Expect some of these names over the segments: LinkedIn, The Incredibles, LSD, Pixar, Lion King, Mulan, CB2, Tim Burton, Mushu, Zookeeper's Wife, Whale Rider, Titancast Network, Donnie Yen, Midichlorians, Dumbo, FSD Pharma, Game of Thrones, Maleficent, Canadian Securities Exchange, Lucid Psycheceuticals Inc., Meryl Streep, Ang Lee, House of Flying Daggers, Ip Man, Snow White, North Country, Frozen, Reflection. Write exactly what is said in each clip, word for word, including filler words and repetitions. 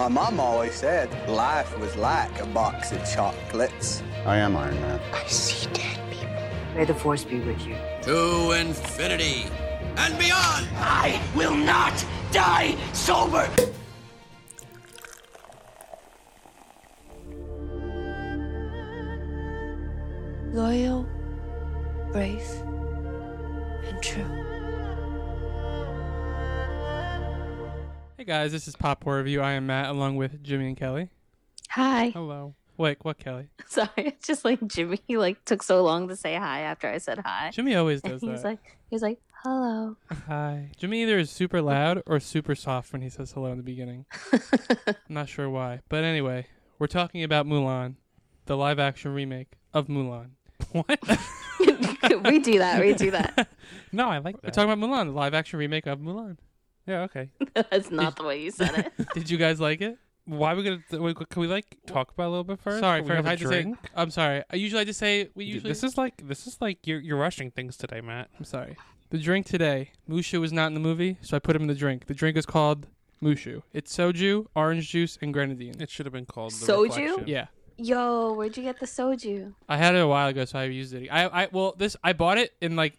My mom always said life was like a box of chocolates. I am Iron Man. I see dead people. May the Force be with you. To infinity and beyond! I will not die sober! Loyal, brave, and true. Hey guys, this is Pop Worldview. I am Matt, along with Jimmy and Kelly. Hi. Hello. Wait, what, Kelly? Sorry, it's just like Jimmy like took so long to say hi after I said hi. Jimmy always does and he's that. Like, he's like, hello. Hi. Jimmy either is super loud or super soft when he says hello in the beginning. I'm not sure why. But anyway, we're talking about Mulan, the live action remake of Mulan. What? we do that. We do that. No, I like that. We're talking about Mulan, the live action remake of Mulan. Yeah, okay. That's not did, the way you said it. Did you guys like it? Why are we going to... Can we, like, talk about it a little bit first? Sorry, Farrah, I just say... I'm sorry. I usually I just say... We usually... Dude, this is like... This is like... You're, you're rushing things today, Matt. I'm sorry. The drink today. Mushu was not in the movie, so I put him in the drink. The drink is called Mushu. It's soju, orange juice, and grenadine. It should have been called the Soju? Reflection. Yeah. Yo, where'd you get the soju? I had it a while ago, so I used it. I, I Well, this... I bought it in, like,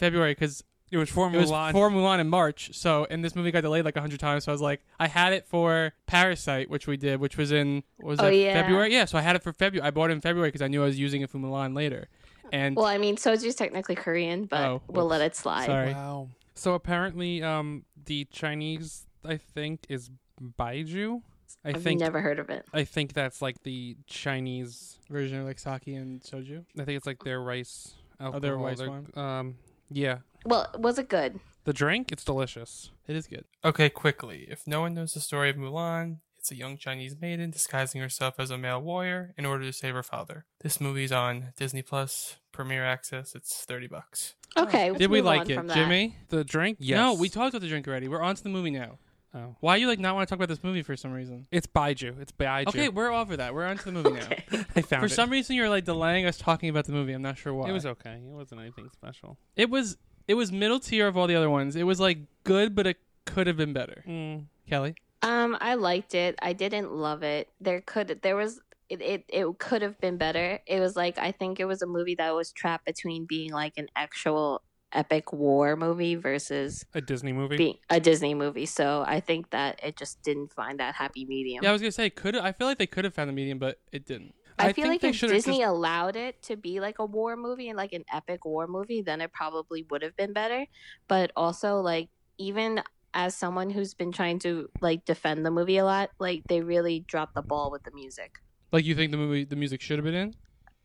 February, because... It was for Mulan. It was for Mulan in March. So, and this movie got delayed like a hundred times. So I was like, I had it for Parasite, which we did, which was in what was oh, that yeah. February? Yeah. So I had it for February. I bought it in February because I knew I was using it for Mulan later. And well, I mean, soju is technically Korean, but oh, we'll let it slide. Sorry. Wow. So apparently, um, the Chinese, I think, is Baijiu. I I've think, never heard of it. I think that's like the Chinese version of like sake and soju. I think it's like their rice. Alcohol, oh, their rice wine. Um, yeah. Well, was it good? The drink? It's delicious. It is good. Okay, quickly. If no one knows the story of Mulan, it's a young Chinese maiden disguising herself as a male warrior in order to save her father. This movie's on Disney Plus, Premier Access. It's thirty bucks. Okay. Did we like it, Jimmy? The drink? Yes. No, we talked about the drink already. We're on to the movie now. Oh. Why do you like not want to talk about this movie for some reason? It's Baijiu. It's Baijiu. Okay, we're over that. We're on to the movie okay. now. I found for it. For some reason, you're like delaying us talking about the movie. I'm not sure why. It was okay. It wasn't anything special. It was... It was middle tier of all the other ones. It was like good, but it could have been better. Mm. Kelly? Um, I liked it. I didn't love it. There could, there was, it, it, it could have been better. It was like, I think it was a movie that was trapped between being like an actual epic war movie versus a Disney movie. Being a Disney movie. So I think that it just didn't find that happy medium. Yeah, I was going to say, could I feel like they could have found the medium, but it didn't. I, I feel like if Disney just... allowed it to be like a war movie and like an epic war movie, then it probably would have been better. But also, like, even as someone who's been trying to like defend the movie a lot, like they really dropped the ball with the music. Like you think the movie, the music should have been in?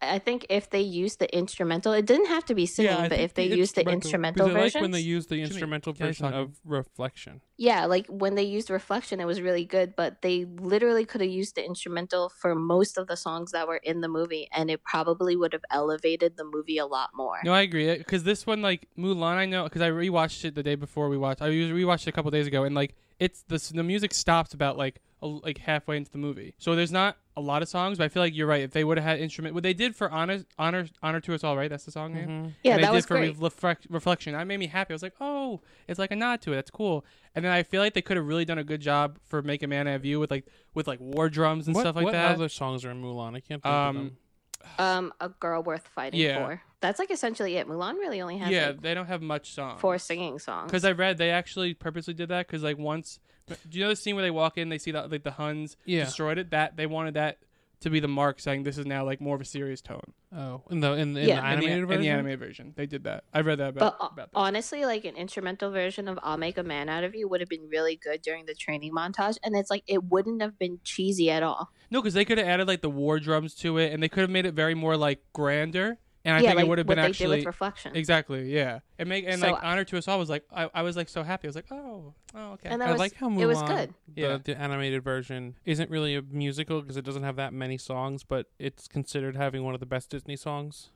I think if they used the instrumental, it didn't have to be singing, yeah, but if they the used the instrumental version, like when they used the instrumental version of Reflection. Yeah, like when they used Reflection, it was really good, but they literally could have used the instrumental for most of the songs that were in the movie, and it probably would have elevated the movie a lot more. No, I agree, because this one, like Mulan, I know, because I rewatched it the day before we watched. I rewatched it a couple days ago, and like it's the the music stopped about like. like halfway into the movie. So there's not a lot of songs, but I feel like you're right. If they would have had instrument, what they did for Honor Honor, Honor to Us All, right? That's the song name? Mm-hmm. Yeah, and that was great. They did for reflect, Reflection. That made me happy. I was like, oh, it's like a nod to it. That's cool. And then I feel like they could have really done a good job for Make a Man Out of You with like with like war drums and what, stuff like what that. What other songs are in Mulan? I can't think um, of them. Um, A Girl Worth Fighting yeah. For. That's like essentially it. Mulan really only has Yeah, like they don't have much song. Four singing songs. Because I read they actually purposely did that because like once... Do you know the scene where they walk in, they see that like the Huns yeah. destroyed it? That they wanted that to be the mark, saying this is now like more of a serious tone. Oh, in the in, in yeah. the animated in the, version. In the animated version, they did that. I read that about. But about that. Honestly, like an instrumental version of "I'll Make a Man Out of You" would have been really good during the training montage, and it's like it wouldn't have been cheesy at all. No, because they could have added like the war drums to it, and they could have made it very more like grander. And I yeah, think like it would have been what actually they did with Reflection. Exactly, yeah. And make and so, like Honor to Us All was like I, I was like so happy. I was like, oh, oh, okay. And I was, like how Mulan, it was good. The, yeah. the animated version isn't really a musical because it doesn't have that many songs, but it's considered having one of the best Disney songs.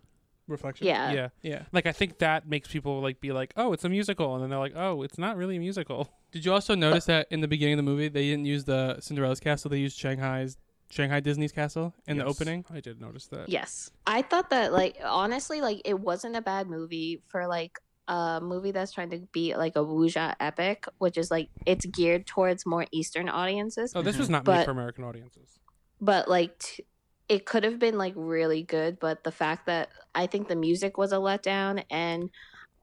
Reflection. Yeah. Yeah. Yeah. Like I think that makes people like be like, oh, it's a musical, and then they're like, oh, it's not really a musical. Did you also notice that in the beginning of the movie they didn't use the Cinderella's castle, they used Shanghai's Shanghai Disney's castle in yes, the opening. I did notice that. Yes. I thought that like honestly like it wasn't a bad movie for like a movie that's trying to be like a wuxia epic, which is like it's geared towards more Eastern audiences. Oh, this was not but, made for American audiences. But like t- it could have been like really good, but the fact that I think the music was a letdown, and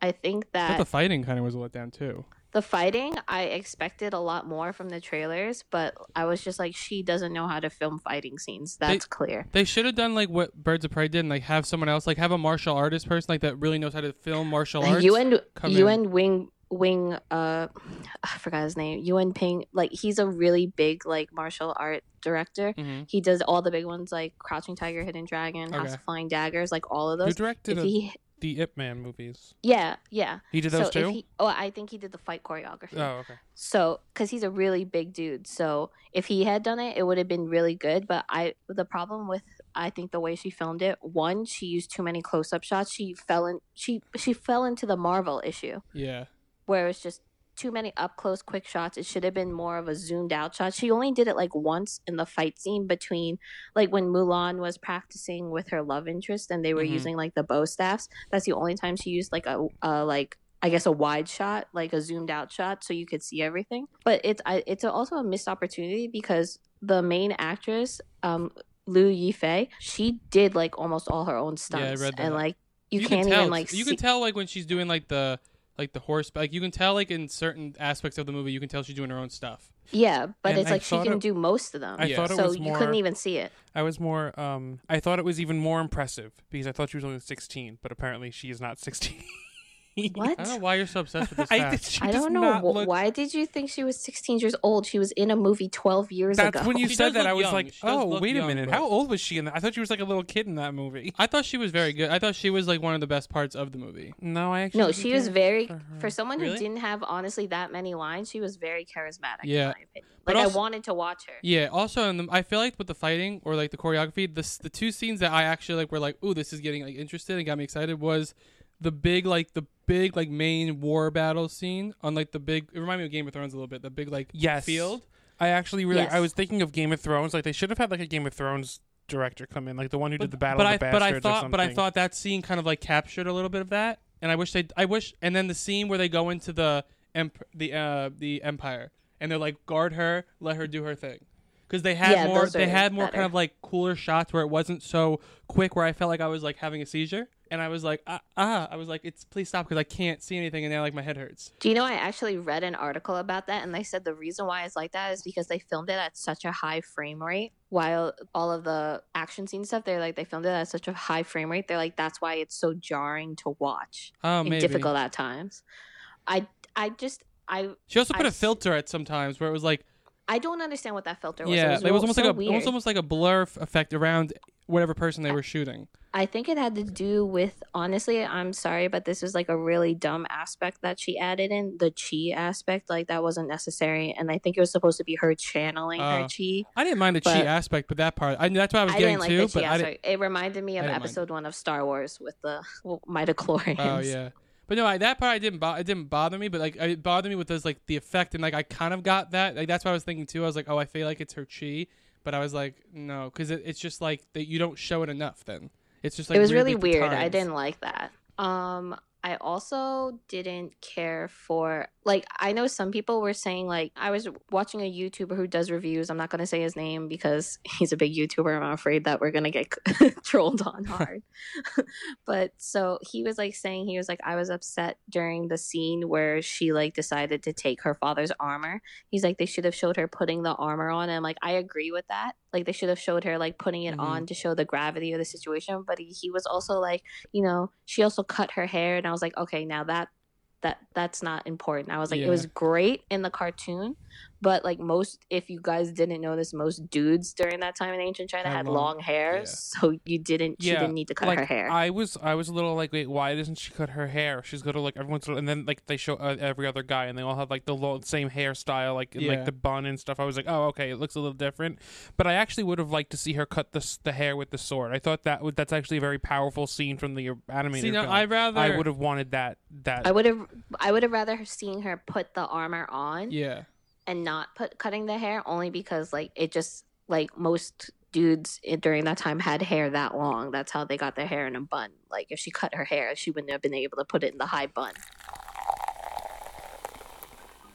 I think that the fighting kind of was a letdown too. The fighting, I expected a lot more from the trailers, but I was just like, she doesn't know how to film fighting scenes. That's they, clear. They should have done like what Birds of Prey did, and like have someone else, like have a martial artist person, like that really knows how to film martial arts. Yuen, Yuen Wing, Wing, uh, I forgot his name. Yuen Ping, like he's a really big like martial art director. Mm-hmm. He does all the big ones like Crouching Tiger, Hidden Dragon, okay. House of Flying Daggers, like all of those. Who directed? If a- he, The Ip Man movies. Yeah, yeah. He did those so too? He, oh, I think he did the fight choreography. Oh, okay. So, because he's a really big dude. So, if he had done it, it would have been really good. But I, the problem with, I think, the way she filmed it, one, she used too many close-up shots. She fell in, she, she fell into the Marvel issue. Yeah. Where it's just too many up-close, quick shots. It should have been more of a zoomed-out shot. She only did it, like, once in the fight scene between, like, when Mulan was practicing with her love interest and they were mm-hmm. using, like, the bow staffs. That's the only time she used, like, a, a like, I guess a wide shot, like a zoomed-out shot so you could see everything. But it's I, it's also a missed opportunity because the main actress, um, Liu Yifei, she did, like, almost all her own stunts. Yeah, I read that. And, like, you, you can't can even, like... You see- can tell, like, when she's doing, like, the... Like the horse, like you can tell, like in certain aspects of the movie, you can tell she's doing her own stuff. Yeah, but and it's I like she can it, do most of them. I yeah. thought it so was more, you couldn't even see it. I was more, um, I thought it was even more impressive because I thought she was only sixteen, but apparently she is not sixteen. What? I don't know why you're so obsessed with this fact. I, I don't know. Look... Why did you think she was sixteen years old? She was in a movie twelve years That's ago. That's when you she said that. I was young. Like, oh, wait young, a minute. Bro. How old was she in that? I thought she was like a little kid in that movie. I thought she was very good. I thought she was like one of the best parts of the movie. No, I actually... No, she was very... For, for someone really? Who didn't have, honestly, that many lines, she was very charismatic, yeah. in my opinion. Like, also, I wanted to watch her. Yeah, also, in the, I feel like with the fighting or like the choreography, the, the two scenes that I actually like were like, ooh, this is getting like interested and got me excited was... The big, like, the big, like, main war battle scene on, like, the big... It reminded me of Game of Thrones a little bit. The big, like, yes. field. I actually really... Yes. I was thinking of Game of Thrones. Like, they should have had, like, a Game of Thrones director come in. Like, the one who but, did the Battle but of I, the Bastards but I thought, or something. But I thought that scene kind of, like, captured a little bit of that. And I wish they... I wish... And then the scene where they go into the emp- the uh, the Empire. And they're like, guard her, let her do her thing. Because they had yeah, more... They had more better. Kind of, like, cooler shots where it wasn't so quick where I felt like I was, like, having a seizure. And I was like, ah, ah, I was like, it's please stop because I can't see anything. And now like my head hurts. Do you know, I actually read an article about that. And they said the reason why it's like that is because they filmed it at such a high frame rate. While all of the action scene stuff, they're like, they filmed it at such a high frame rate. They're like, that's why it's so jarring to watch. Oh, and maybe. Difficult at times. I, I just, I. She also put I, a filter at sometimes where it was like. I don't understand what that filter was. Yeah, it was, it was almost so like a, it was almost like a blur effect around whatever person they were shooting. I think it had to do with, honestly, I'm sorry, but this was like a really dumb aspect that she added in, the chi aspect, like that wasn't necessary. And I think it was supposed to be her channeling uh, her chi. I didn't mind the chi aspect, but that part, I, that's what I was I getting like to. But I didn't, it reminded me of episode mind. one of Star Wars with the well, midichlorians. Oh, yeah. But no, I, that part I didn't bo- it didn't bother me, but like it bothered me with those, like the effect. And like I kind of got that. Like, that's what I was thinking too. I was like, oh, I feel like it's her chi. But I was like, no, because it, it's just like that you don't show it enough then. It's just like it was really weird. Times. I didn't like that. Um, I also didn't care for, like, I know some people were saying, like, I was watching a YouTuber who does reviews. I'm not going to say his name because he's a big YouTuber. I'm afraid that we're going to get trolled on hard. But so he was like saying, he was like, I was upset during the scene where she like decided to take her father's armor. He's like, they should have showed her putting the armor on. And I'm like, I agree with that. Like, they should have showed her, like, putting it mm-hmm. on to show the gravity of the situation. But he, he was also, like, you know, she also cut her hair. And I was like, okay, now that that that's not important. I was like, yeah. It was great in the cartoon. But, like, most, if you guys didn't notice, most dudes during that time in ancient China had, had long, long hair. Yeah. So you didn't, yeah. she didn't need to cut like, her hair. I was I was a little like, wait, why doesn't she cut her hair? She's got to, like, everyone's, and then, like, they show uh, every other guy, and they all have, like, the long, same hairstyle, like, yeah. and, like, the bun and stuff. I was like, oh, okay, it looks a little different. But I actually would have liked to see her cut the, the hair with the sword. I thought that would, that's actually a very powerful scene from the animated see, film. No, I rather... I would have wanted that. that. I would have I would have rather seen her put the armor on. Yeah. And not put cutting the hair only because like it just like most dudes during that time had hair that long. That's how they got their hair in a bun. Like, if she cut her hair, she wouldn't have been able to put it in the high bun.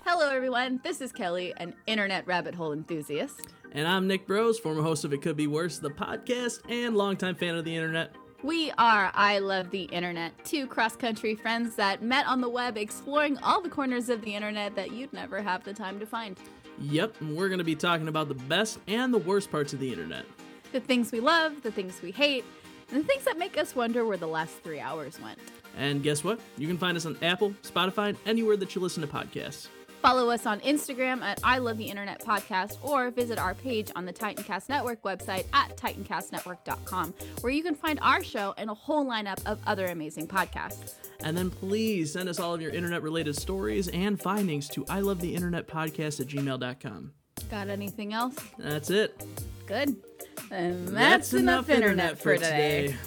Hello, everyone. This is Kelly, an internet rabbit hole enthusiast. And I'm Nick Brose, former host of It Could Be Worse, the podcast, and longtime fan of the internet. We are I Love the Internet, two cross-country friends that met on the web exploring all the corners of the internet that you'd never have the time to find. Yep, and we're going to be talking about the best and the worst parts of the internet. The things we love, the things we hate, and the things that make us wonder where the last three hours went. And guess what? You can find us on Apple, Spotify, and anywhere that you listen to podcasts. Follow us on Instagram at I Love the Internet Podcast, or visit our page on the Titancast Network website at titancast network dot com, where you can find our show and a whole lineup of other amazing podcasts. And then please send us all of your internet-related stories and findings to I Love the Internet Podcast at gmail dot com. Got anything else? That's it. Good. And that's, that's enough, enough internet, internet for today. today.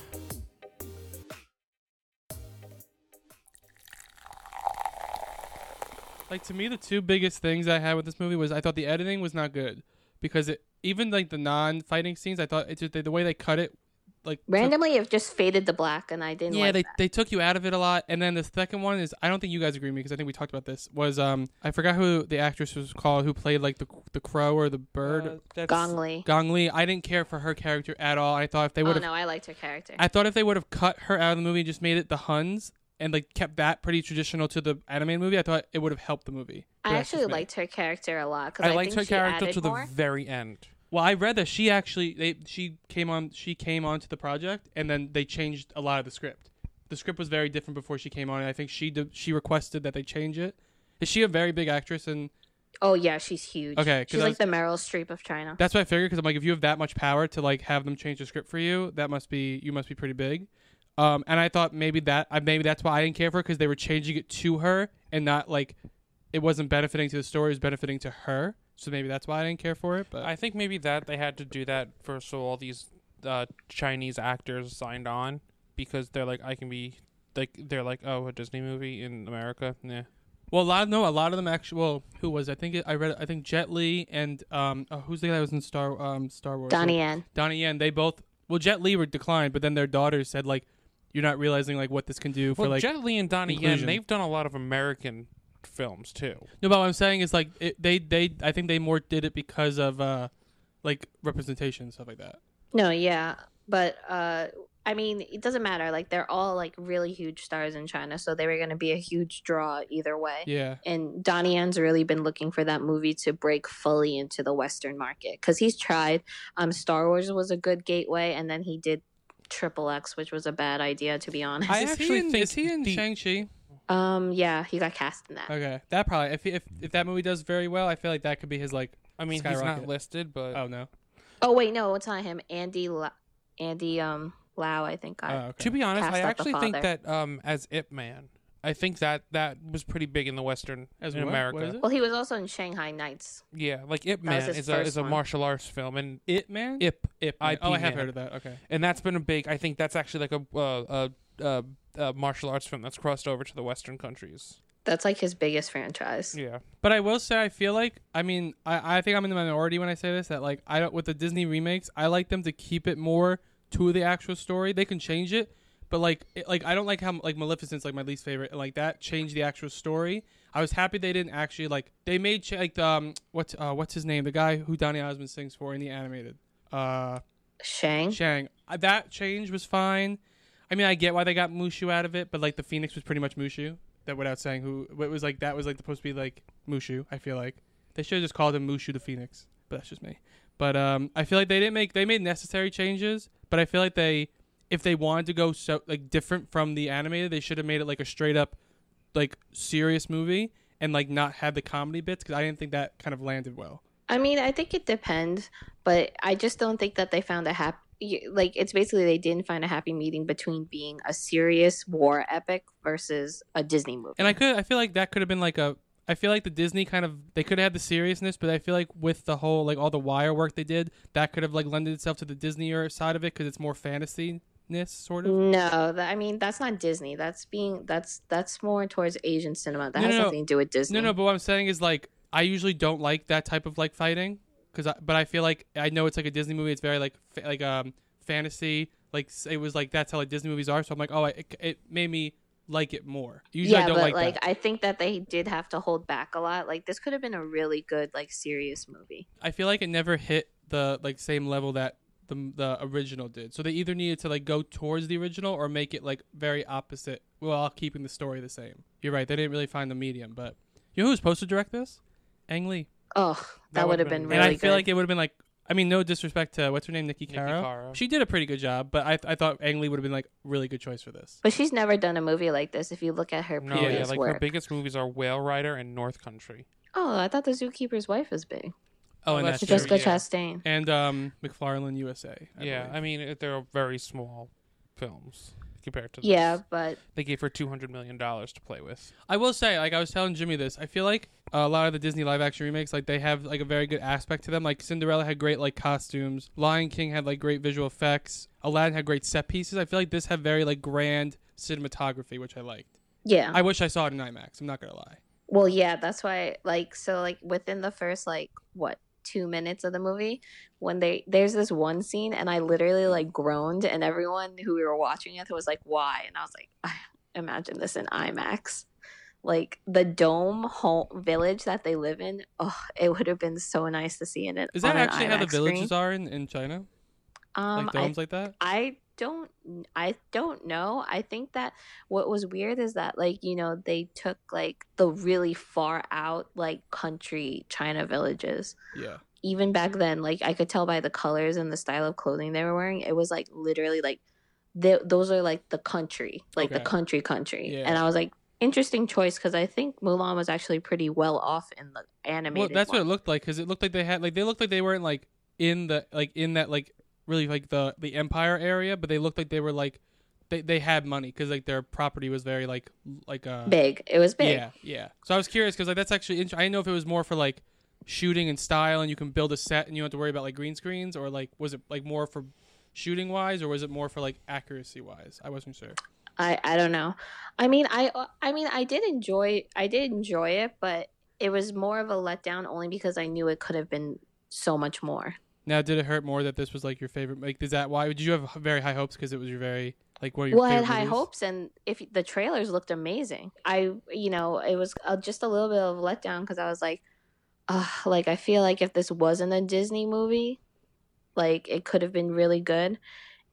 Like, to me, the two biggest things I had with this movie was I thought the editing was not good, because it, even like the non-fighting scenes, I thought it just, the way they cut it, like randomly took, it just faded to black, and I didn't. Yeah, like they that. they took you out of it a lot. And then the second one is, I don't think you guys agree with me, because I think we talked about this. Was um I forgot who the actress was called who played like the the crow or the bird. Uh, that's Gong Li. Gong Li. I didn't care for her character at all. I thought if they would. Oh no, I liked her character. I thought if they would have cut her out of the movie and just made it the Huns, and like kept that pretty traditional to the anime movie, I thought it would have helped the movie. I actually liked her character a lot. I, I liked think her character to more. the very end. Well, I read that she actually they she came on she came onto the project, and then they changed a lot of the script. The script was very different before she came on, and I think she did, she requested that they change it. Is she a very big actress? And oh yeah, she's huge. Okay, she's was, like the Meryl Streep of China. That's what I figured, because I'm like, if you have that much power to like have them change the script for you, that must be you must be pretty big. Um, and I thought maybe that uh, maybe that's why I didn't care for her, because they were changing it to her and not like it wasn't benefiting to the story. It was benefiting to her. So maybe that's why I didn't care for it. But I think maybe that they had to do that for so all these uh, Chinese actors signed on, because they're like, I can be like they're like, oh, a Disney movie in America. Yeah. Well, a lot of no, a lot of them actually. Well, who was I think it, I read I think Jet Li and um oh, who's the guy that was in Star um Star Wars? Donnie Yen. Donnie Yen. They both well Jet Li were declined, but then their daughters said like, you're not realizing like what this can do for well, like Jet Li and Donnie Yen. They've done a lot of American films too. No, but what I'm saying is like it, they, they, I think they more did it because of uh, like representation and stuff like that. No, yeah, but uh, I mean, it doesn't matter. Like they're all like really huge stars in China, so they were going to be a huge draw either way. Yeah. And Donnie Yen's really been looking for that movie to break fully into the Western market, because he's tried. Um, Star Wars was a good gateway, and then he did Triple X, which was a bad idea, to be honest. I actually is in, think is he in the, Shang-Chi? Um, yeah, he got cast in that. Okay, that probably if, he, if if that movie does very well, I feel like that could be his like. I mean, skyrocket. He's not listed, but oh no. Oh wait, no, it's not him. Andy, La- Andy, um, Lau, I think. Got oh, okay. To be honest, I actually think that um, as Ip Man, I think that that was pretty big in the Western as in what? America. What is it? Well, he was also in Shanghai Nights. Yeah, like Ip Man is a is a one. martial arts film, and Ip Man, Ip, Ip. Man. Oh, I have heard of that. Okay, and that's been a big. I think that's actually like a uh, a, a, a martial arts film that's crossed over to the Western countries. That's like his biggest franchise. Yeah, but I will say I feel like I mean I, I think I'm in the minority when I say this, that like I don't with the Disney remakes I like them to keep it more to the actual story. They can change it. But like, it, like I don't like how like Maleficent's like my least favorite. Like that changed the actual story. I was happy they didn't actually like they made cha- like um what's uh what's his name the guy who Donny Osmond sings for in the animated uh Shang Shang uh, that change was fine. I mean I get why they got Mushu out of it, but like the Phoenix was pretty much Mushu. That without saying who it was like that was like supposed to be like Mushu. I feel like they should have just called him Mushu the Phoenix. But that's just me. But um I feel like they didn't make they made necessary changes. But I feel like they. If they wanted to go so like different from the animated, they should have made it like a straight up, like serious movie and like not had the comedy bits, because I didn't think that kind of landed well. I mean, I think it depends, but I just don't think that they found a happy like it's basically they didn't find a happy meeting between being a serious war epic versus a Disney movie. And I could I feel like that could have been like a I feel like the Disney kind of they could have had the seriousness, but I feel like with the whole like all the wire work they did, that could have like lended itself to the Disney-er side of it, because it's more fantasy. Sort of. No, that, I mean that's not Disney. That's being that's that's more towards Asian cinema. That no, has no, nothing to do with Disney. No, no. But what I'm saying is like I usually don't like that type of like fighting. 'Cause I, but I feel like I know it's like a Disney movie. It's very like fa- like um fantasy. Like it was like that's how like Disney movies are. So I'm like, oh, I, it, it made me like it more. Usually yeah, I don't but like, like that. I think that they did have to hold back a lot. Like this could have been a really good like serious movie. I feel like it never hit the like same level that the the original did. So they either needed to like go towards the original or make it like very opposite while keeping the story the same. You're right. They didn't really find the medium. But you know who was supposed to direct this? Ang Lee. Oh, that, that would have been, been really good. And I feel good. Like it would have been like, I mean, no disrespect to, what's her name, Nikki Caro? Caro. She did a pretty good job, but I th- I thought Ang Lee would have been like really good choice for this. But she's never done a movie like this if you look at her no, previous yeah, like work. Her biggest movies are Whale Rider and North Country. Oh, I thought The Zookeeper's Wife was big. Oh, and that's, that's true. Jessica yeah. Chastain. And um, McFarlane U S A. I yeah, believe. I mean, they're very small films compared to this. Yeah, but they gave her two hundred million dollars to play with. I will say, like I was telling Jimmy this, I feel like uh, a lot of the Disney live action remakes, like they have like a very good aspect to them. Like Cinderella had great like costumes. Lion King had like great visual effects. Aladdin had great set pieces. I feel like this had very like grand cinematography, which I liked. Yeah. I wish I saw it in IMAX. I'm not going to lie. Well, yeah, that's why like so like within the first like what? two minutes of the movie when they there's this one scene and I literally like groaned and everyone who we were watching it was like why, and I was like I imagine this in IMAX, like the dome home village that they live in. Oh, it would have been so nice to see in it. Is that actually how the villages screen. Are in, in China, um like domes I, like that I don't I don't know. I think that what was weird is that like, you know, they took like the really far out like country China villages. Yeah. Even back then, like I could tell by the colors and the style of clothing they were wearing, it was like literally like they, those are like the country, like okay. the country country. Yeah. And I was like, interesting choice, because I think Mulan was actually pretty well off in the animated. Well, that's one. What it looked like, because it looked like they had like they looked like they weren't like in the like in that like. Really like the the empire area, but they looked like they were like they, they had money because like their property was very like like uh big. It was big. Yeah, yeah. So I was curious because like that's actually int- I didn't know if it was more for like shooting and style, and you can build a set and you don't have to worry about like green screens, or like was it like more for shooting wise, or was it more for like accuracy wise? I wasn't sure. I I don't know. I mean I I mean I did enjoy I did enjoy it, but it was more of a letdown only because I knew it could have been so much more. Now, did it hurt more that this was like your favorite? Like, is that why? Did you have very high hopes because it was your very like one of your? Well, I had high movies? hopes, and if the trailers looked amazing, I you know it was just a little bit of a letdown because I was like, uh, like I feel like if this wasn't a Disney movie, like it could have been really good.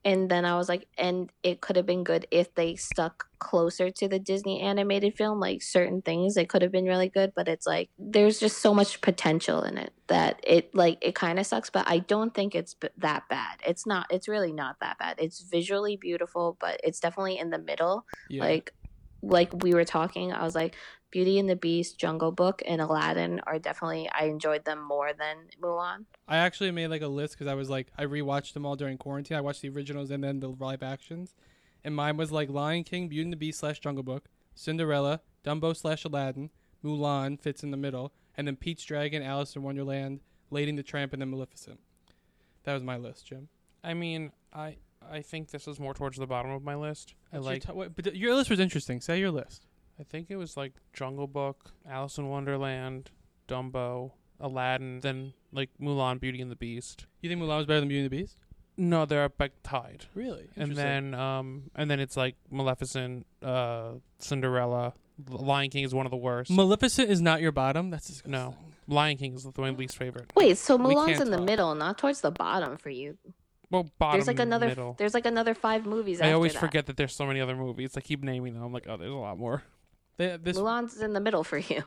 And then I was like, and it could have been good if they stuck closer to the Disney animated film, like certain things. It could have been really good, but it's like there's just so much potential in it that it like it kind of sucks. But I don't think it's b- that bad. It's not. It's really not that bad. It's visually beautiful, but it's definitely in the middle. Yeah. Like, like we were talking, I was like, Beauty and the Beast, Jungle Book, and Aladdin are definitely, I enjoyed them more than Mulan. I actually made like a list because I was like, I rewatched them all during quarantine. I watched the originals and then the live actions. And mine was like Lion King, Beauty and the Beast slash Jungle Book, Cinderella, Dumbo slash Aladdin, Mulan fits in the middle, and then Pete's Dragon, Alice in Wonderland, Lady and the Tramp, and then Maleficent. That was my list, Jim. I mean, I I think this is more towards the bottom of my list. I like, t- wait, but your list was interesting. Say your list. I think it was like Jungle Book, Alice in Wonderland, Dumbo, Aladdin, then like Mulan, Beauty and the Beast. You think Mulan was better than Beauty and the Beast? No, they're like tied. Really? And then um, and then it's like Maleficent, uh, Cinderella, Lion King is one of the worst. Maleficent is not your bottom? That's disgusting. No, Lion King is the my least favorite. Wait, so Mulan's in the middle, not towards the bottom for you. Well, bottom, there's like another middle. There's like another five movies. I after always that. forget that there's so many other movies. I keep naming them. I'm like, oh, there's a lot more. They, this Mulan's in the middle for you.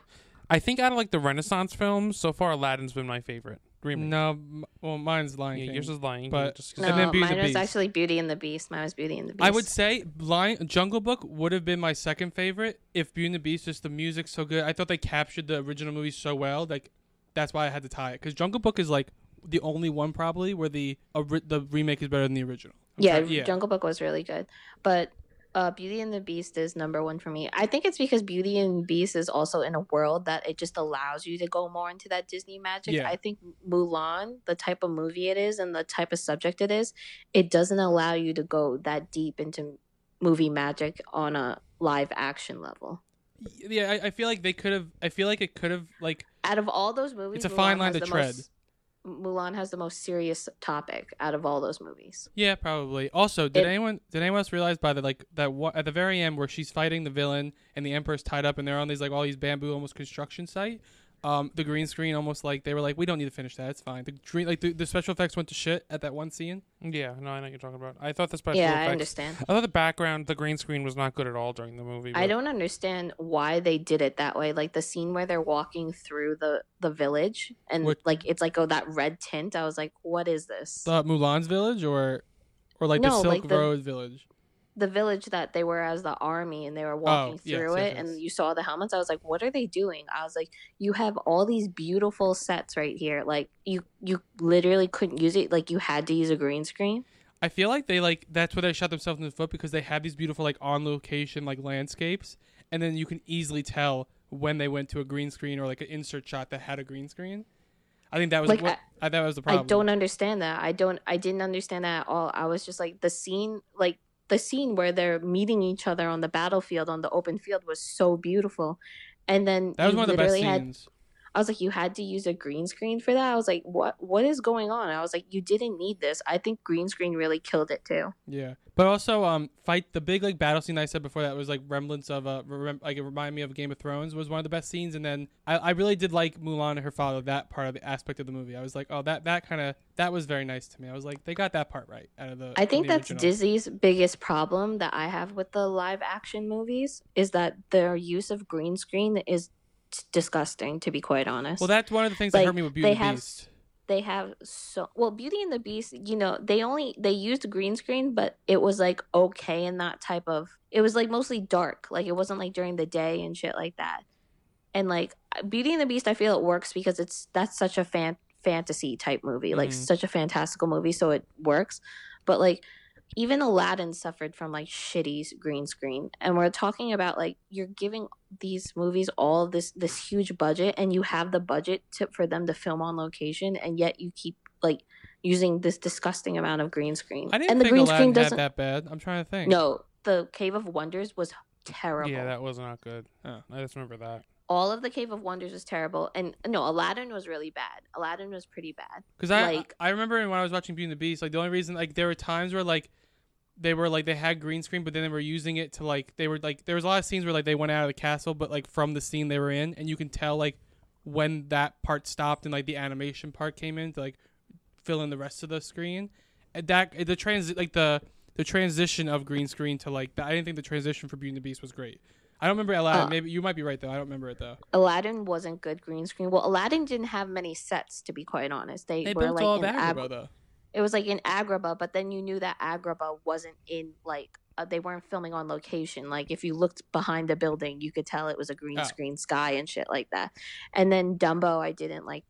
I think out of like the Renaissance films, so far Aladdin's been my favorite. Remake. No, m- well, mine's Lion yeah, King. Yours is Lion King. But just, no, and then mine was actually Beauty and the Beast. Mine was Beauty and the Beast. I would say Lion Jungle Book would have been my second favorite if Beauty and the Beast, just the music's so good. I thought they captured the original movie so well. Like, that's why I had to tie it. Because Jungle Book is like the only one probably where the uh, re- the remake is better than the original. Yeah, yeah, Jungle Book was really good. But uh, Beauty and the Beast is number one for me. I think it's because Beauty and the Beast is also in a world that it just allows you to go more into that Disney magic. Yeah. I think Mulan, the type of movie it is and the type of subject it is, it doesn't allow you to go that deep into movie magic on a live action level. Yeah, I, I feel like they could have... I feel like it could have... like out of all those movies... It's a fine Mulan line to tread. Most- Mulan has the most serious topic out of all those movies. Yeah, probably. Also, did it, anyone did anyone else realize by the like that wa- at the very end where she's fighting the villain and the Emperor's tied up and they're on these like all these bamboo almost construction site, um, the green screen almost like they were like, we don't need to finish that. It's fine. The green like the, the special effects went to shit at that one scene. Yeah, no, I know what you're talking about. I thought the special yeah, effects. Yeah, I understand. I thought the background, the green screen was not good at all during the movie. But I don't understand why they did it that way. Like the scene where they're walking through the, the village and what? like it's like oh that red tint. I was like, what is this? The Mulan's village or or like no, the Silk like the, Road village. The village that they were as the army and they were walking oh, through yes, it yes, yes. and you saw the helmets. I was like, what are they doing? I was like, you have all these beautiful sets right here. Like you, you literally couldn't use it. Like you had to use a green screen. I feel like they like, that's where they shot themselves in the foot because they have these beautiful like on location, like landscapes. And then you can easily tell when they went to a green screen or like an insert shot that had a green screen. I think that was like, what, I, I, that was the problem. I don't understand that. I don't, I didn't understand that at all. I was just like the scene, like, the scene where they're meeting each other on the battlefield on the open field was so beautiful, and then that was one of the best scenes. I was like, you had to use a green screen for that. I was like, what what is going on? I was like, you didn't need this. I think green screen really killed it too. Yeah, but also um fight the big like battle scene I said before that was like remnants of uh rem- like it reminded me of Game of Thrones was one of the best scenes. And then I, I really did like Mulan and her father, that part of the aspect of the movie. I was like, oh that that kind of that was very nice to me. I was like, they got that part right out of the. I think the that's original. Disney's biggest problem that I have with the live action movies is that their use of green screen is disgusting, to be quite honest. Well, that's one of the things like, that hurt me with Beauty and the have, Beast. They have so well, Beauty and the Beast. You know, they only they used green screen, but it was like okay in that type of. It was like mostly dark, like it wasn't like during the day and shit like that. And like Beauty and the Beast, I feel it works because it's that's such a fan. fantasy type movie like mm. such a fantastical movie, so it works. But like even Aladdin suffered from like shitty green screen, and we're talking about like you're giving these movies all this this huge budget, and you have the budget to, for them to film on location, and yet you keep like using this disgusting amount of green screen. I didn't and the think green Aladdin screen doesn't had that bad. I'm trying to think. No, the Cave of Wonders was terrible. Yeah, that was not good. Oh, I just remember that. All of the Cave of Wonders was terrible, and no, Aladdin was really bad. Aladdin was pretty bad. Because I like, I remember when I was watching Beauty and the Beast, like the only reason like there were times where like they were like they had green screen, but then they were using it to like they were like there was a lot of scenes where like they went out of the castle, but like from the scene they were in, and you can tell like when that part stopped and like the animation part came in to like fill in the rest of the screen. And that the transi- like the the transition of green screen to like the, I didn't think the transition for Beauty and the Beast was great. I don't remember Aladdin. Uh, Maybe you might be right, though. I don't remember it, though. Aladdin wasn't good green screen. Well, Aladdin didn't have many sets, to be quite honest. They, they were built like all in of Agrabah, Ag- though. It was like in Agrabah, but then you knew that Agrabah wasn't in, like, uh, they weren't filming on location. Like, if you looked behind the building, you could tell it was a green oh. screen sky and shit like that. And then Dumbo, I didn't like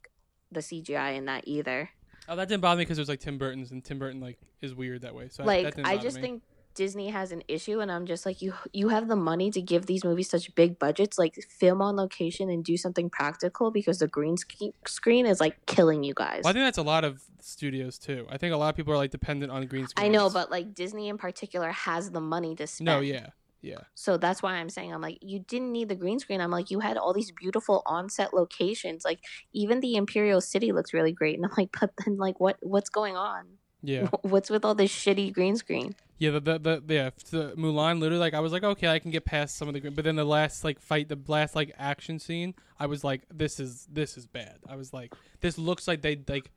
the C G I in that either. Oh, that didn't bother me because it was, like, Tim Burton's, and Tim Burton, like, is weird that way. So like, I, that didn't I just me. think... Disney has an issue, and I'm just like, you you have the money to give these movies such big budgets, like film on location and do something practical, because the green sc- screen is like killing you guys. Well, I think that's a lot of studios too. I think a lot of people are like dependent on green screen. I know, but like Disney in particular has the money to spend. No, yeah. Yeah. So that's why I'm saying, I'm like, you didn't need the green screen. I'm like, you had all these beautiful on-set locations. Like even the Imperial City looks really great. And I'm like, but then like what what's going on? Yeah. What's with all this shitty green screen? Yeah, the the, the yeah, the Mulan literally like I was like, okay, I can get past some of the green, but then the last like fight, the last like action scene, I was like, this is this is bad. I was like, this looks like they like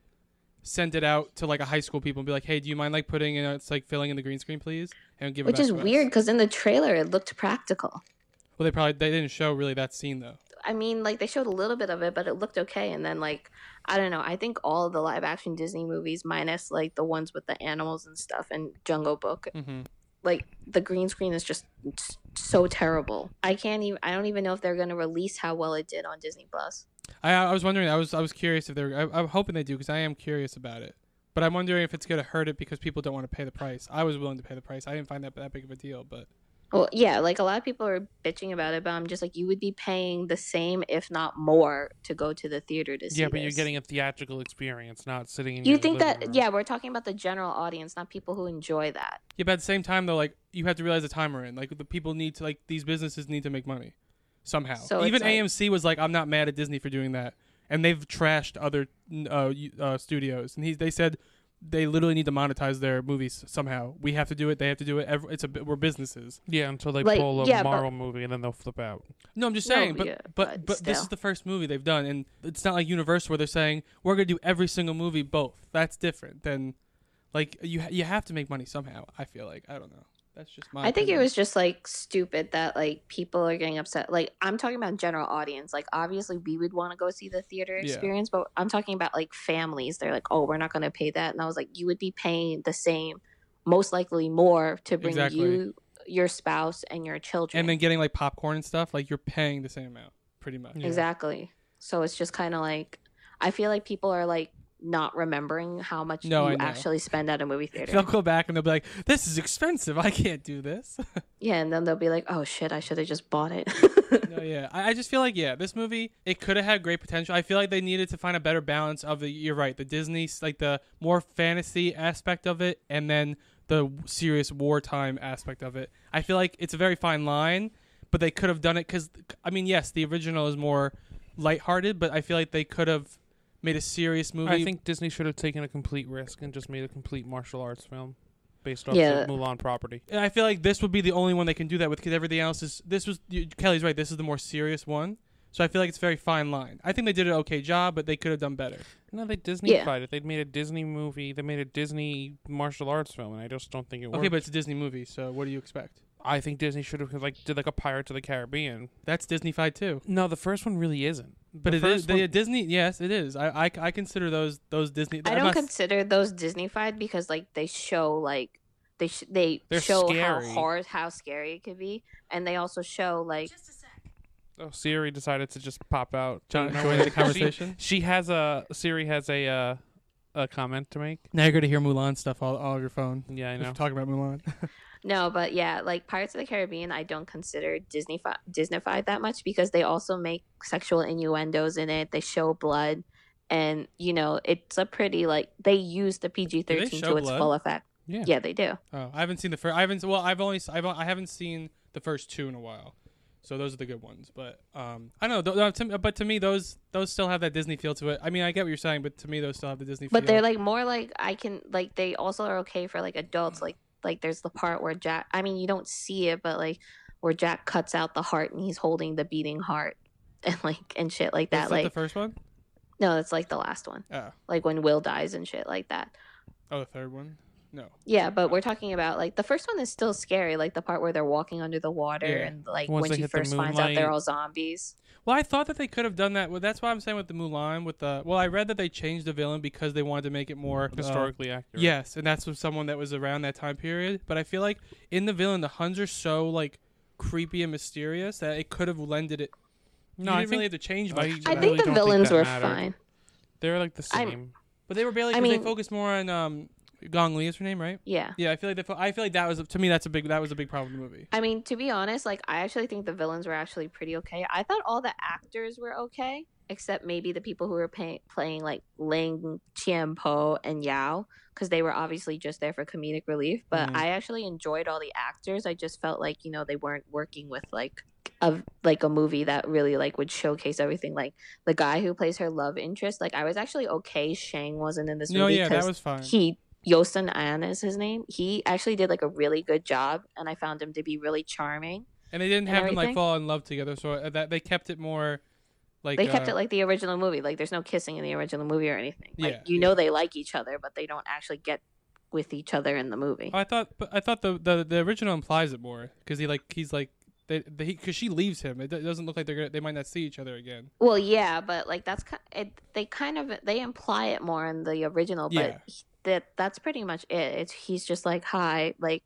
sent it out to like a high school people and be like, hey, do you mind like putting in it's like filling in the green screen, please? And give it. Which is weird because in the trailer it looked practical. Well, they probably they didn't show really that scene though. I mean, like, they showed a little bit of it, but it looked okay. And then, like, I don't know. I think all of the live-action Disney movies, minus, like, the ones with the animals and stuff and Jungle Book, mm-hmm. like, the green screen is just so terrible. I can't even – I don't even know if they're going to release how well it did on Disney Plus. I, I was wondering. I was I was curious if they're – I'm hoping they do because I am curious about it. But I'm wondering if it's going to hurt it because people don't want to pay the price. I was willing to pay the price. I didn't find that that big of a deal, but – Well, yeah, like a lot of people are bitching about it, but I'm just like, you would be paying the same, if not more, to go to the theater to see. Yeah, but this. You're getting a theatrical experience, not sitting in. You your think that? Room. Yeah, we're talking about the general audience, not people who enjoy that. Yeah, but at the same time, though, like you have to realize the time we're in. Like the people need to, like these businesses need to make money somehow. So even like, A M C was like, I'm not mad at Disney for doing that and they've trashed other uh, uh, studios. And he, they said they literally need to monetize their movies somehow. We have to do it. They have to do it. Every, it's a we're businesses. Yeah, until they like, pull a yeah, Marvel but, movie and then they'll flip out. No, I'm just saying. No, but yeah, but, but, but this is the first movie they've done, and it's not like Universal where they're saying we're gonna do every single movie both. That's different than like you you have to make money somehow. I feel like I don't know. That's just my I opinion. Think it was just like stupid that like people are getting upset. Like I'm talking about general audience. Like obviously we would want to go see the theater experience, yeah. but I'm talking about like families. They're like, oh, we're not going to pay that. And I was like, you would be paying the same, most likely more to bring exactly. you, your spouse and your children. And then getting like popcorn and stuff, like you're paying the same amount pretty much. Yeah. Exactly. So it's just kind of like, I feel like people are like, not remembering how much no, you actually spend at a movie theater. They'll go back and they'll be like, this is expensive. I can't do this. Yeah, and then they'll be like, oh, shit, I should have just bought it. No, yeah. I, I just feel like, yeah, this movie, it could have had great potential. I feel like they needed to find a better balance of the, you're right, the Disney, like the more fantasy aspect of it and then the serious wartime aspect of it. I feel like it's a very fine line, but they could have done it because, I mean, yes, the original is more lighthearted, but I feel like they could have made a serious movie. I think Disney should have taken a complete risk and just made a complete martial arts film based off yeah. the Mulan property. And I feel like this would be the only one they can do that with because everything else is... This was... Kelly's right. This is the more serious one. So I feel like it's a very fine line. I think they did an okay job, but they could have done better. No, they Disney-fied yeah. it. They made a Disney movie. They made a Disney martial arts film, and I just don't think it worked. Okay, but it's a Disney movie, so what do you expect? I think Disney should have like did like a Pirates of the Caribbean. That's Disney-fied too. No, the first one really isn't. But the it is the Disney. Yes, it is. I I, I consider those those Disney. I don't consider s- those Disney-fied because like they show like they sh- they They're show scary. how hard how scary it could be, and they also show like. Just a sec. Oh, Siri decided to just pop out. John, join the conversation. She, she has a Siri has a. Uh, a comment to make. Now you're going to hear Mulan stuff all, all over your phone. Yeah, I know. Talking about Mulan. No, but yeah, like Pirates of the Caribbean, I don't consider Disney fi- Disney-fied that much because they also make sexual innuendos in it. They show blood and, you know, it's a pretty like they use the P G thirteen to its blood? full effect. Yeah. yeah, they do. Oh, I haven't seen the first I haven't well, I've only I've I haven't seen the first two in a while. So those are the good ones, but um, I don't know. Th- th- but to me, those those still have that Disney feel to it. I mean, I get what you're saying, but to me, those still have the Disney feel. But they're like more like I can like they also are okay for like adults. Like like there's the part where Jack. I mean, you don't see it, but like where Jack cuts out the heart and he's holding the beating heart and like and shit like that. Is that like the first one? No, it's like the last one. Oh. Like when Will dies and shit like that. Oh, the third one. No. Yeah, but we're talking about like the first one is still scary, like the part where they're walking under the water yeah. and like Once when she first finds out they're all zombies. Well, I thought that they could have done that. Well, that's why I'm saying with the Mulan, with the well, I read that they changed the villain because they wanted to make it more historically uh, accurate. Yes, and that's with someone that was around that time period. But I feel like in the villain, the Huns are so like creepy and mysterious that it could have lended it. No, you I didn't think, really have to change. I, I, I think really the villains think were mattered. fine. They were like the same, I'm, but they were barely. I mean, they focused more on. Um, Gong Li is her name, right? Yeah. Yeah, I feel like the, I feel like that was to me that's a big that was a big problem with the movie. I mean, to be honest, like I actually think the villains were actually pretty okay. I thought all the actors were okay, except maybe the people who were pay, playing like Ling, Qian Po, and Yao, because they were obviously just there for comedic relief. But mm. I actually enjoyed all the actors. I just felt like you know they weren't working with like a like a movie that really like would showcase everything. Like the guy who plays her love interest, like I was actually okay. Shang wasn't in this movie. No, yeah, that was fine. He. Yosun An is his name. He actually did like a really good job, and I found him to be really charming. And they didn't and have everything. Them like fall in love together, so that they kept it more like they kept uh, it like the original movie. Like there's no kissing in the original movie or anything. Like yeah, you know yeah. they like each other, but they don't actually get with each other in the movie. Oh, I thought, but I thought the, the the original implies it more because he like he's like. They, they, because she leaves him, it doesn't look like they're gonna, they might not see each other again. Well, yeah, but like that's it, they kind of they imply it more in the original, but yeah. he, that that's pretty much it. It's he's just like hi, like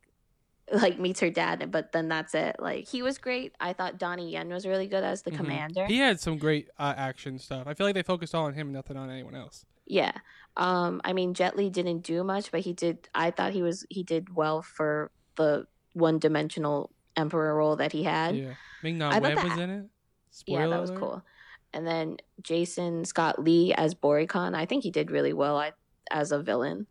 like meets her dad, but then that's it. Like he was great. I thought Donnie Yen was really good as the mm-hmm. commander. He had some great uh, action stuff. I feel like they focused all on him, and nothing on anyone else. Yeah, um, I mean Jet Li didn't do much, but he did. I thought he was he did well for the one dimensional. Emperor role that he had. Yeah, Ming-Na Wen was in it. Spoiler yeah, that was alert. Cool. And then Jason Scott Lee as Boricon. I think he did really well I, as a villain.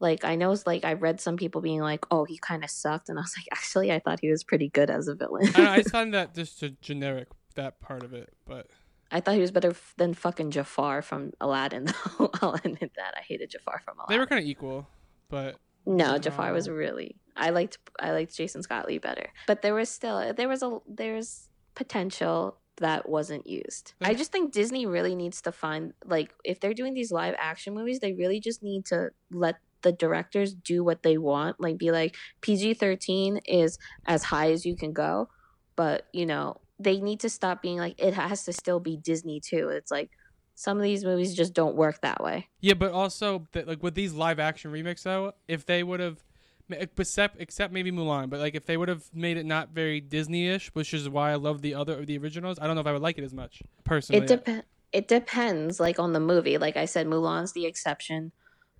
Like I know, it's like I read some people being like, "Oh, he kind of sucked," and I was like, "Actually, I thought he was pretty good as a villain." I, I found that just a generic that part of it, but I thought he was better f- than fucking Jafar from Aladdin, though. I'll admit that. I hated Jafar from Aladdin. They were kind of equal, but... No, Jafar was really... I liked I liked Jason Scott Lee better. But there was still... There was a there's potential that wasn't used. I just think Disney really needs to find... Like, if they're doing these live action movies, they really just need to let the directors do what they want. Like, be like, P G thirteen is as high as you can go, but, you know... They need to stop being like, it has to still be Disney too. It's like some of these movies just don't work that way. Yeah, but also th- like with these live action remakes though, if they would have, except except maybe Mulan, but like if they would have made it not very Disney-ish, which is why I love the other the originals. I don't know if I would like it as much personally. It depends. It depends, like on the movie. Like I said, Mulan's the exception.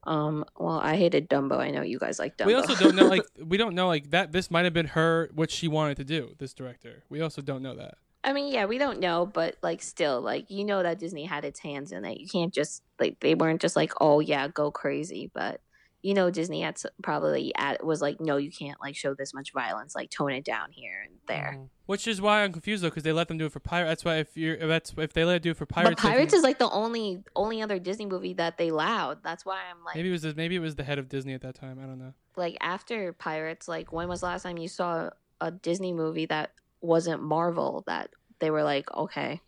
Um, well, I hated Dumbo. I know you guys like Dumbo. We also don't know, like, we don't know, like, that this might have been her, what she wanted to do, this director. We also don't know that. I mean, yeah, we don't know, but, like, still, like, you know that Disney had its hands in it. You can't just, like, they weren't just like, oh, yeah, go crazy, but, you know, Disney had probably at, was like, no, you can't, like, show this much violence, like, tone it down here and there. Mm. Which is why I'm confused, though, because they let them do it for Pirates. That's why if you're, that's if they let it do it for Pirates. But Pirates is like the only only other Disney movie that they allowed. That's why I'm like. Maybe it was the, maybe it was the head of Disney at that time. I don't know. Like after Pirates, like when was the last time you saw a Disney movie that wasn't Marvel that they were like, okay.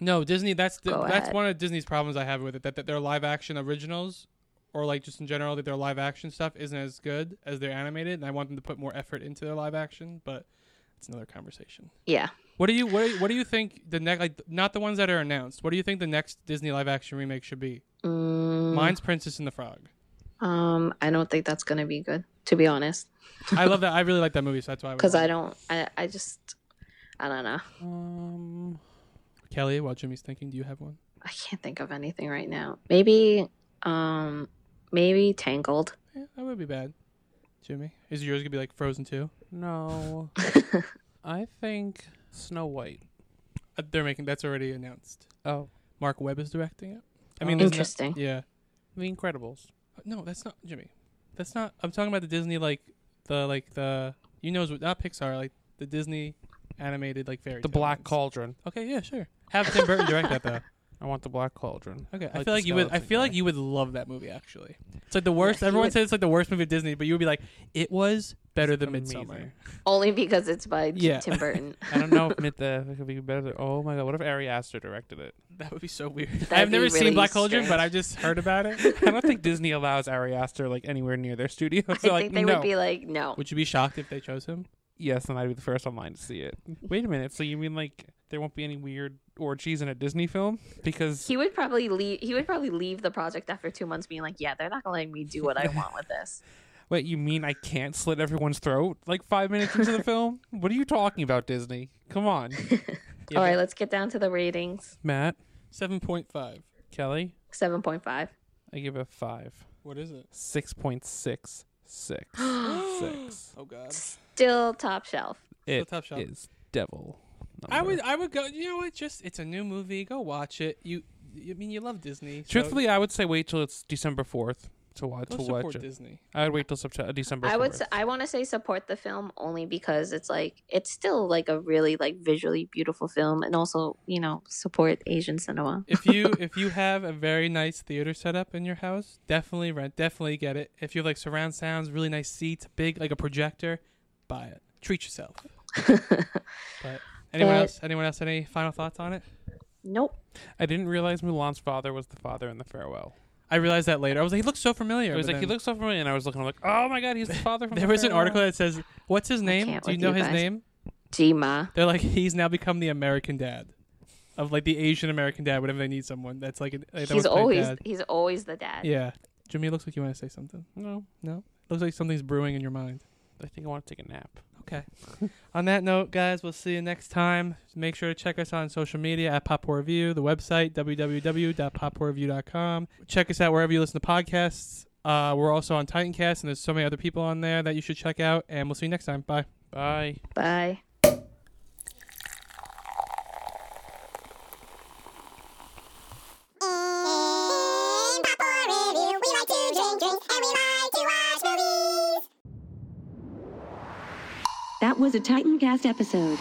No, Disney. That's the, that's ahead. One of Disney's problems I have with it. That, that their live action originals, or like just in general, that their live action stuff isn't as good as their animated, and I want them to put more effort into their live action, but. It's another conversation. Yeah. What do you what do you, what do you think the next, like not the ones that are announced, what do you think the next Disney live action remake should be? Mm. Mine's Princess and the Frog. Um, I don't think that's gonna be good, to be honest. I love that. I really like that movie, so that's why. Because I, I don't. I I just. I don't know. Um, Kelly, while Jimmy's thinking, do you have one? I can't think of anything right now. Maybe, um, maybe Tangled. Yeah, that would be bad. Jimmy, is yours gonna be like Frozen two? No, I think Snow White. Uh, they're making that's already announced. Oh, Mark Webb is directing it. I mean, oh, interesting. That, yeah, The Incredibles. No, that's not Jimmy. That's not. I'm talking about the Disney like the like the you know not Pixar like the Disney animated like fairy. The tales. Black Cauldron. Okay, yeah, sure. Have Tim Burton direct that though. I want the Black Cauldron. Okay, I, I feel like you would. I feel guy. like you would love that movie. Actually, it's like the worst. Yeah, everyone would. says it's like the worst movie of Disney, but you would be like, it was better it's than Midsummer. Only because it's by yeah. Tim Burton. I don't know if mid the it could be better. Than, oh my god, what if Ari Aster directed it? That would be so weird. That'd I've never really seen Black Cauldron, but I've just heard about it. I don't think Disney allows Ari Aster like anywhere near their studio. So I think like, they no. would be like, no. Would you be shocked if they chose him? Yes, and I'd be the first online to see it. Wait a minute. So you mean like there won't be any weird orgies in a Disney film? Because he would probably leave. He would probably leave the project after two months, being like, "Yeah, they're not gonna let me do what I want with this." Wait, you mean I can't slit everyone's throat like five minutes into the film? What are you talking about, Disney? Come on. All right, let's get down to the ratings. Matt, seven point five. Kelly, seven point five. I give it a five. What is it? Six point six. Six. six. Oh god. Still top shelf. It Still top shelf. Is devil. Number. I would. I would go. You know what? Just it's a new movie. Go watch it. You. I mean, you love Disney. Truthfully, so. I would say wait till it's December fourth to watch. Go to support watch it. Disney. I would wait till December fourth. I would. I want to say support the film only because it's like it's still like a really like visually beautiful film, and also you know support Asian cinema. If you if you have a very nice theater setup in your house, definitely rent. Definitely get it. If you have like surround sounds, really nice seats, big like a projector, buy it. Treat yourself. But anyone else? Anyone else? Any final thoughts on it? Nope. I didn't realize Mulan's father was the father in The Farewell. I realized that later. I was like, he looks so familiar. I was like, then... he looks so familiar, and I was looking. I'm like, oh my god, he's the father from. There the was Farewell. An article that says, "What's his name? Do you know you his guys. Name?" Jima. They're like, he's now become the American dad, of like the Asian American dad. Whenever they need someone, that's like, an, like he's always dad. He's always the dad. Yeah, Jimmy. It looks like you want to say something. No, no. Looks like something's brewing in your mind. I think I want to take a nap. Okay. On that note, guys, we'll see you next time. Make sure to check us on social media at Pop Worldview, the website, w w w dot pop worldview dot com. Check us out wherever you listen to podcasts. Uh, we're also on Titancast, and there's so many other people on there that you should check out. And we'll see you next time. Bye. Bye. Bye. That was a Titancast episode.